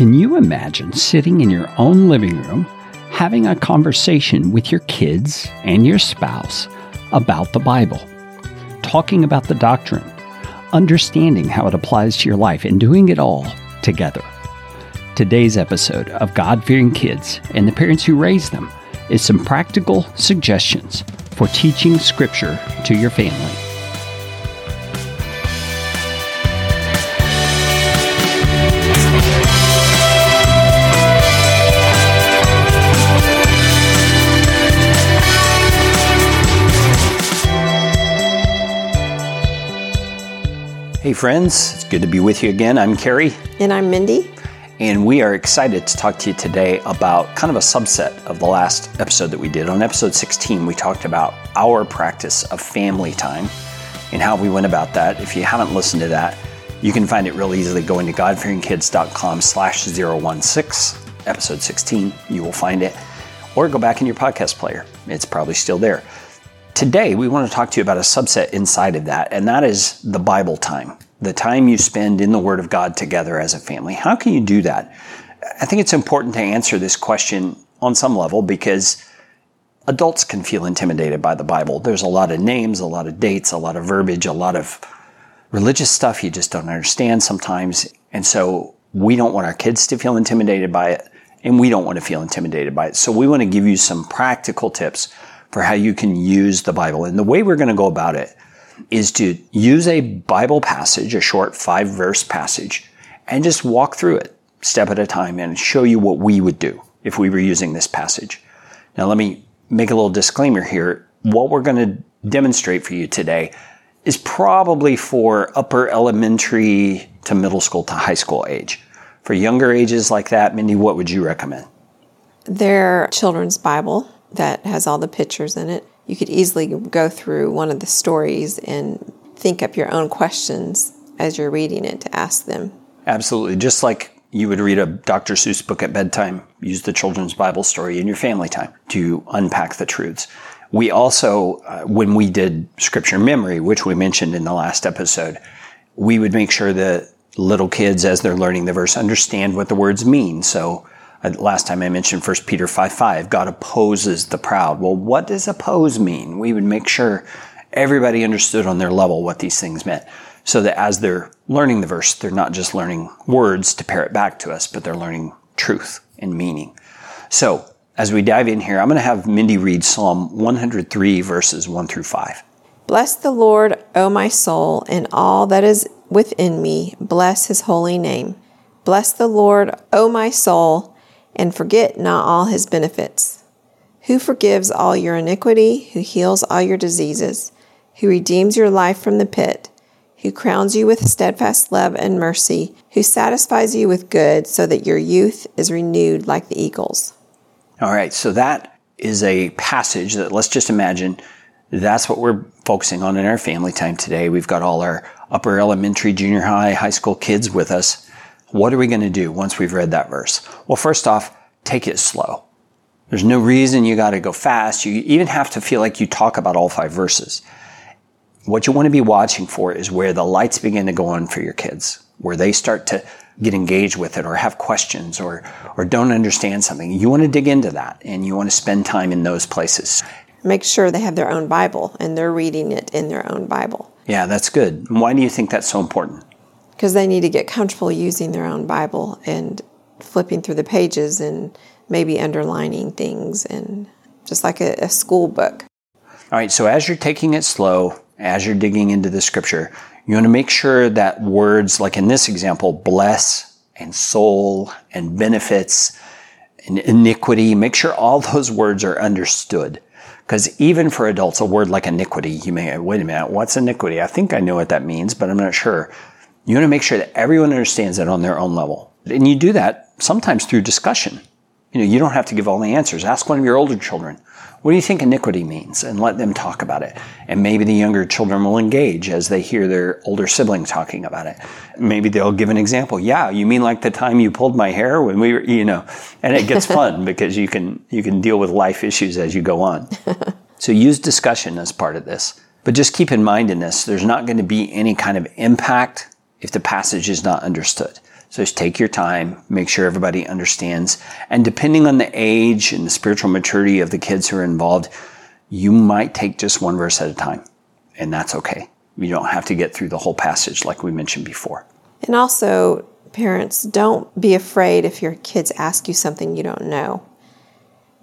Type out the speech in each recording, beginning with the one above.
Can you imagine sitting in your own living room having a conversation with your kids and your spouse about the Bible, talking about the doctrine, understanding how it applies to your life, and doing it all together? Today's episode of God Fearing Kids and the Parents Who Raise Them is some practical suggestions for teaching Scripture to your family. Hey friends, it's good to be with you again. I'm Carrie. And I'm Mindy. And we are excited to talk to you today about kind of a subset of the last episode that we did. On episode 16, we talked about our practice of family time and how we went about that. If you haven't listened to that, you can find it real easily going to godfearingkids.com/016, episode 16. You will find it. Or go back in your podcast player. It's probably still there. Today, we want to talk to you about a subset inside of that, and that is the Bible time, the time you spend in the Word of God together as a family. How can you do that? I think it's important to answer this question on some level because adults can feel intimidated by the Bible. There's a lot of names, a lot of dates, a lot of verbiage, a lot of religious stuff you just don't understand sometimes. And so we don't want our kids to feel intimidated by it, and we don't want to feel intimidated by it. So we want to give you some practical tips for how you can use the Bible. And the way we're going to go about it is to use a Bible passage, a short 5-verse passage, and just walk through it step at a time and show you what we would do if we were using this passage. Now, let me make a little disclaimer here. What we're going to demonstrate for you today is probably for upper elementary to middle school to high school age. For younger ages like that, Mindy, what would you recommend? Their children's Bible that has all the pictures in it. You could easily go through one of the stories and think up your own questions as you're reading it to ask them. Absolutely. Just like you would read a Dr. Seuss book at bedtime, use the children's Bible story in your family time to unpack the truths. We also, when we did scripture memory, which we mentioned in the last episode, we would make sure that little kids, as they're learning the verse, understand what the words mean. So last time I mentioned 1 Peter 5:5, God opposes the proud. Well, what does oppose mean? We would make sure everybody understood on their level what these things meant so that as they're learning the verse, they're not just learning words to parrot back to us, but they're learning truth and meaning. So as we dive in here, I'm going to have Mindy read Psalm 103, verses 1 through 5. Bless the Lord, O my soul, and all that is within me. Bless his holy name. Bless the Lord, O my soul, and forget not all his benefits, who forgives all your iniquity, who heals all your diseases, who redeems your life from the pit, who crowns you with steadfast love and mercy, who satisfies you with good so that your youth is renewed like the eagles. All right, so that is a passage that, let's just imagine, that's what we're focusing on in our family time today. We've got all our upper elementary, junior high, high school kids with us. What are we going to do once we've read that verse? Well, first off, take it slow. There's no reason you got to go fast. You even have to feel like you talk about all 5 verses. What you want to be watching for is where the lights begin to go on for your kids, where they start to get engaged with it or have questions or don't understand something. You want to dig into that, and you want to spend time in those places. Make sure they have their own Bible, and they're reading it in their own Bible. Yeah, that's good. And why do you think that's so important? Because they need to get comfortable using their own Bible and flipping through the pages and maybe underlining things, and just like a school book. All right, so as you're taking it slow, as you're digging into the scripture, you want to make sure that words, like in this example, bless and soul and benefits and iniquity, make sure all those words are understood. Because even for adults, a word like iniquity, you may, wait a minute, what's iniquity? I think I know what that means, but I'm not sure. You want to make sure that everyone understands that on their own level. And you do that sometimes through discussion. You know, you don't have to give all the answers. Ask one of your older children, what do you think iniquity means? And let them talk about it. And maybe the younger children will engage as they hear their older sibling talking about it. Maybe they'll give an example. Yeah, you mean like the time you pulled my hair when we were, you know. And it gets fun because you can deal with life issues as you go on. So use discussion as part of this. But just keep in mind in this, there's not going to be any kind of impact if the passage is not understood. So just take your time, make sure everybody understands. And depending on the age and the spiritual maturity of the kids who are involved, you might take just one verse at a time, and that's okay. You don't have to get through the whole passage like we mentioned before. And also, parents, don't be afraid if your kids ask you something you don't know.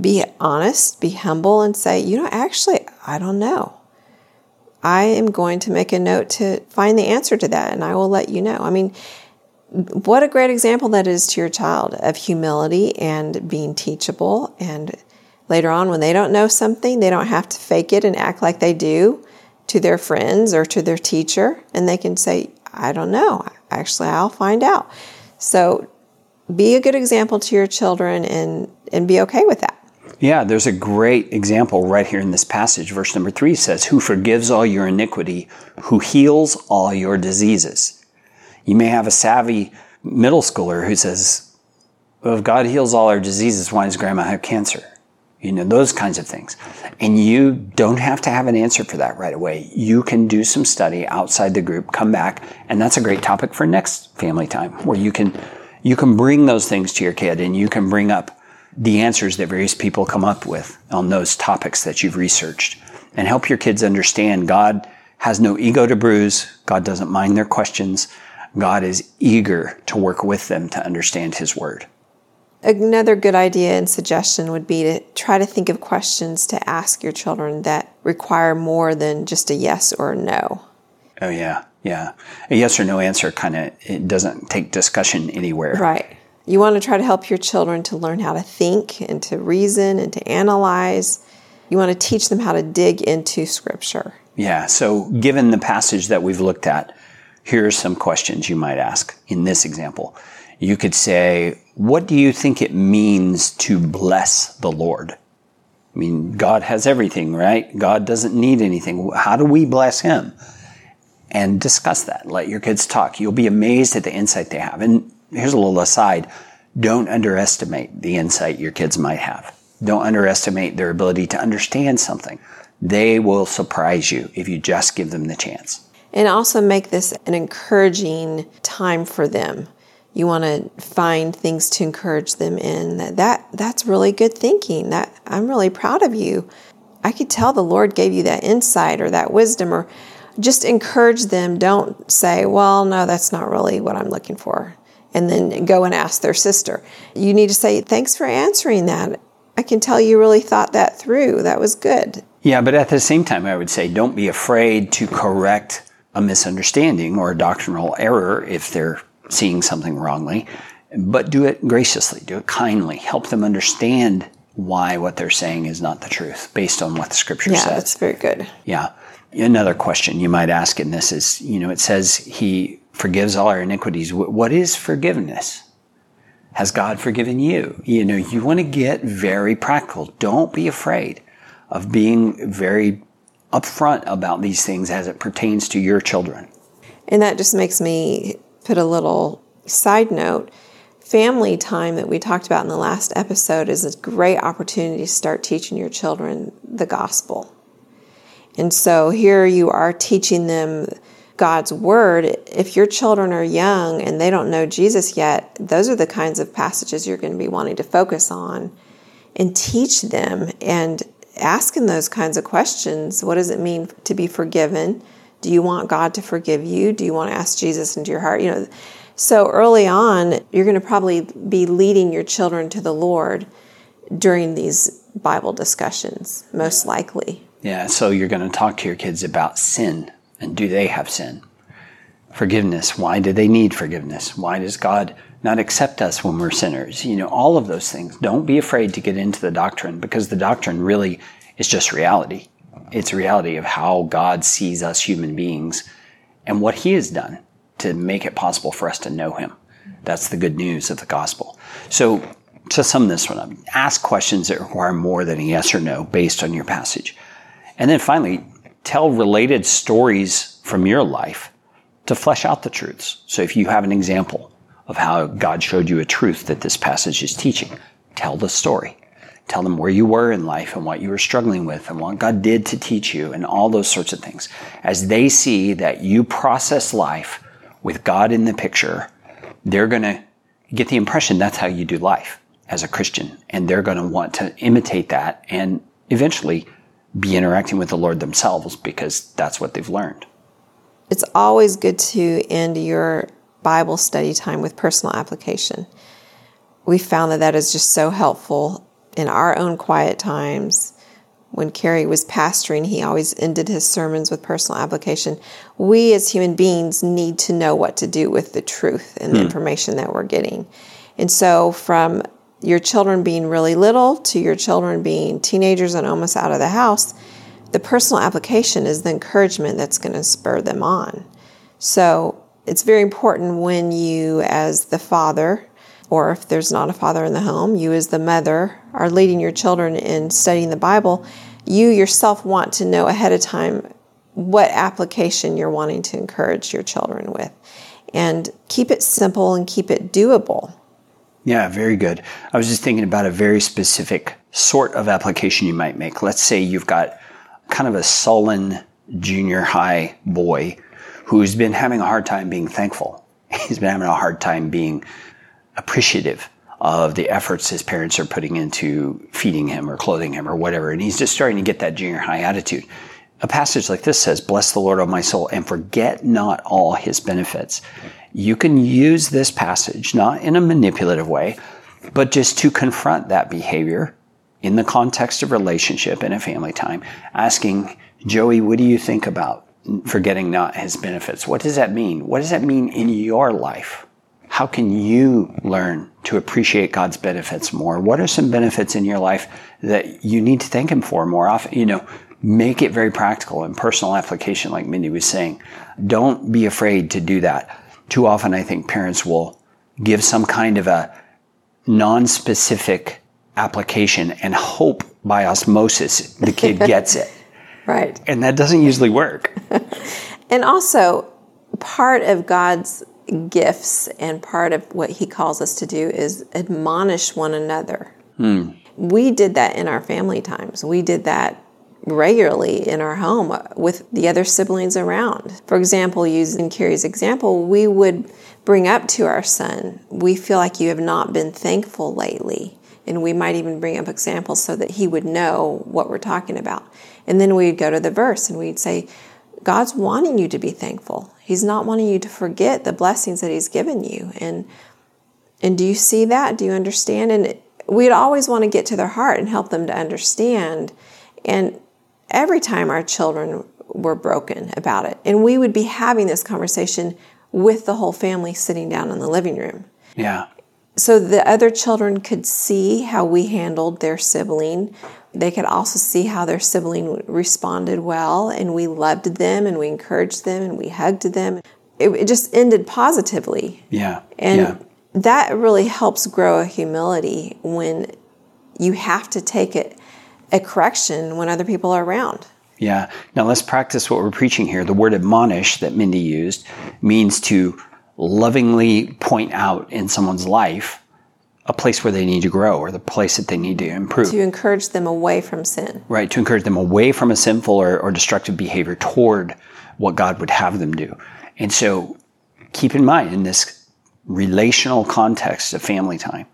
Be honest, be humble, and say, you know, actually, I don't know. I am going to make a note to find the answer to that, and I will let you know. I mean, what a great example that is to your child of humility and being teachable. And later on, when they don't know something, they don't have to fake it and act like they do to their friends or to their teacher. And they can say, I don't know. Actually, I'll find out. So be a good example to your children and be okay with that. Yeah, there's a great example right here in this passage. Verse number 3 says, who forgives all your iniquity, who heals all your diseases. You may have a savvy middle schooler who says, well, if God heals all our diseases, why does grandma have cancer? You know, those kinds of things. And you don't have to have an answer for that right away. You can do some study outside the group, come back, and that's a great topic for next family time, where you can bring those things to your kid, and you can bring up the answers that various people come up with on those topics that you've researched, and help your kids understand God has no ego to bruise. God doesn't mind their questions. God is eager to work with them to understand His Word. Another good idea and suggestion would be to try to think of questions to ask your children that require more than just a yes or a no. Oh, yeah, yeah. A yes or no answer it doesn't take discussion anywhere. Right. You want to try to help your children to learn how to think and to reason and to analyze. You want to teach them how to dig into Scripture. Yeah, so given the passage that we've looked at, here are some questions you might ask in this example. You could say, what do you think it means to bless the Lord? I mean, God has everything, right? God doesn't need anything. How do we bless Him? And discuss that. Let your kids talk. You'll be amazed at the insight they have. And here's a little aside. Don't underestimate the insight your kids might have. Don't underestimate their ability to understand something. They will surprise you if you just give them the chance. And also make this an encouraging time for them. You want to find things to encourage them in. That's really good thinking. That I'm really proud of you. I could tell the Lord gave you that insight or that wisdom. Or just encourage them. Don't say, well, no, that's not really what I'm looking for. And then go and ask their sister. You need to say, thanks for answering that. I can tell you really thought that through. That was good. Yeah, but at the same time, I would say don't be afraid to correct a misunderstanding or a doctrinal error if they're seeing something wrongly, but do it graciously, do it kindly. Help them understand why what they're saying is not the truth based on what the Scripture says. Yeah, that's very good. Yeah. Another question you might ask in this is, it says He forgives all our iniquities. What is forgiveness? Has God forgiven you? You want to get very practical. Don't be afraid of being very upfront about these things as it pertains to your children. And that just makes me put a little side note. Family time that we talked about in the last episode is a great opportunity to start teaching your children the gospel. And so here you are teaching them God's Word. If your children are young and they don't know Jesus yet, those are the kinds of passages you're going to be wanting to focus on and teach them, and asking those kinds of questions. What does it mean to be forgiven? Do you want God to forgive you? Do you want to ask Jesus into your heart? So early on, you're going to probably be leading your children to the Lord during these Bible discussions, most likely. Yeah, so you're going to talk to your kids about sin, and do they have sin? Forgiveness. Why do they need forgiveness? Why does God not accept us when we're sinners? All of those things. Don't be afraid to get into the doctrine, because the doctrine really is just reality. It's reality of how God sees us human beings and what He has done to make it possible for us to know Him. That's the good news of the gospel. So to sum this one up, ask questions that require more than a yes or no based on your passage. And then finally, tell related stories from your life to flesh out the truths. So if you have an example of how God showed you a truth that this passage is teaching, tell the story. Tell them where you were in life and what you were struggling with and what God did to teach you and all those sorts of things. As they see that you process life with God in the picture, they're going to get the impression that's how you do life as a Christian. And they're going to want to imitate that and eventually be interacting with the Lord themselves because that's what they've learned. It's always good to end your Bible study time with personal application. We found that that is just so helpful in our own quiet times. When Kerry was pastoring, he always ended his sermons with personal application. We as human beings need to know what to do with the truth and the information that we're getting. And so from your children being really little to your children being teenagers and almost out of the house, the personal application is the encouragement that's going to spur them on. So it's very important when you as the father, or if there's not a father in the home, you as the mother are leading your children in studying the Bible, you yourself want to know ahead of time what application you're wanting to encourage your children with. And keep it simple and keep it doable. Yeah, very good. I was just thinking about a very specific sort of application you might make. Let's say you've got kind of a sullen junior high boy who's been having a hard time being thankful. He's been having a hard time being appreciative of the efforts his parents are putting into feeding him or clothing him or whatever. And he's just starting to get that junior high attitude. A passage like this says, "Bless the Lord, O my soul, and forget not all his benefits." You can use this passage, not in a manipulative way, but just to confront that behavior in the context of relationship and a family time, asking, "Joey, what do you think about forgetting not his benefits? What does that mean? What does that mean in your life? How can you learn to appreciate God's benefits more? What are some benefits in your life that you need to thank him for more often?" You know, make it very practical and personal application, like Mindy was saying. Don't be afraid to do that. Too often, I think parents will give some kind of a non-specific application and hope by osmosis the kid gets it. Right. And that doesn't usually work. And also, part of God's gifts and part of what he calls us to do is admonish one another. We did that in our family times. We did that regularly in our home with the other siblings around. For example, using Carrie's example, we would bring up to our son, "We feel like you have not been thankful lately." And we might even bring up examples so that he would know what we're talking about. And then we'd go to the verse and we'd say, God's wanting you to be thankful. He's not wanting you to forget the blessings that he's given you. And do you see that? Do you understand? And we'd always want to get to their heart and help them to understand. And every time our children were broken about it. And we would be having this conversation with the whole family sitting down in the living room. Yeah. So the other children could see how we handled their sibling. They could also see how their sibling responded well, and we loved them, and we encouraged them, and we hugged them. It just ended positively. Yeah. And that really helps grow a humility when you have to take a correction when other people are around. Yeah. Now let's practice what we're preaching here. The word admonish that Mindy used means to lovingly point out in someone's life a place where they need to grow or the place that they need to improve. To encourage them away from sin. Right, to encourage them away from a sinful or destructive behavior toward what God would have them do. And so keep in mind, in this relational context of family time,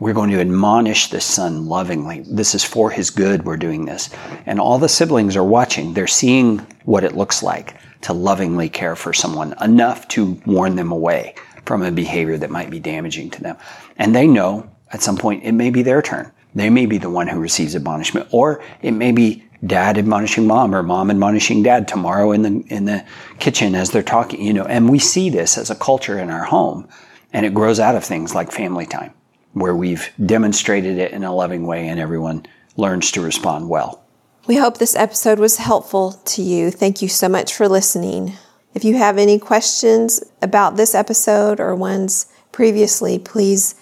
we're going to admonish the son lovingly. This is for his good, we're doing this. And all the siblings are watching. They're seeing what it looks like to lovingly care for someone enough to warn them away from a behavior that might be damaging to them. And they know at some point it may be their turn. They may be the one who receives admonishment, or it may be dad admonishing mom or mom admonishing dad tomorrow in the kitchen as they're talking, you know. And we see this as a culture in our home, and it grows out of things like family time, where we've demonstrated it in a loving way and everyone learns to respond well. We hope this episode was helpful to you. Thank you so much for listening. If you have any questions about this episode or ones previously, please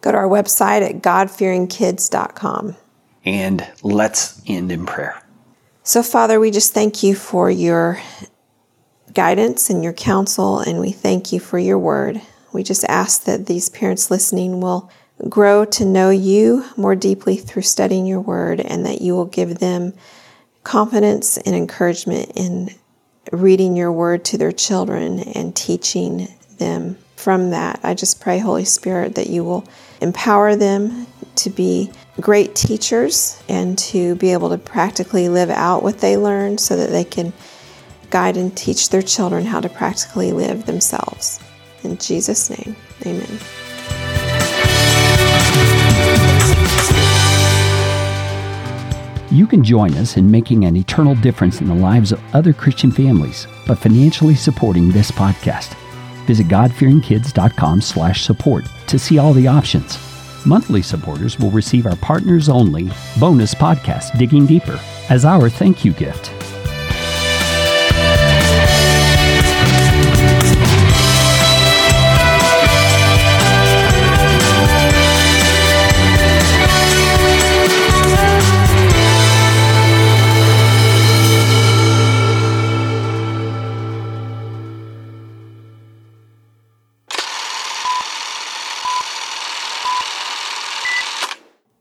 go to our website at godfearingkids.com. And let's end in prayer. So, Father, we just thank you for your guidance and your counsel, and we thank you for your word. We just ask that these parents listening will grow to know you more deeply through studying your word, and that you will give them confidence and encouragement in reading your word to their children and teaching them from that. I just pray, Holy Spirit, that you will empower them to be great teachers and to be able to practically live out what they learn so that they can guide and teach their children how to practically live themselves. In Jesus' name, amen. You can join us in making an eternal difference in the lives of other Christian families by financially supporting this podcast. Visit godfearingkids.com/support to see all the options. Monthly supporters will receive our partners-only bonus podcast, Digging Deeper, as our thank you gift.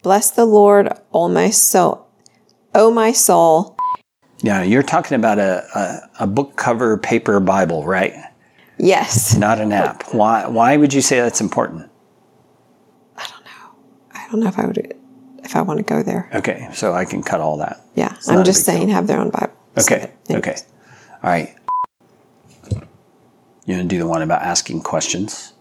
Bless the Lord, O my soul. Yeah, you're talking about a book cover paper Bible, right? Yes. Not an app. Why would you say that's important? I don't know. I don't know if I want to go there. Okay, so I can cut all that. Yeah, it's I'm just saying deal. Have their own Bible. Okay, so okay. All right. You want to do the one about asking questions?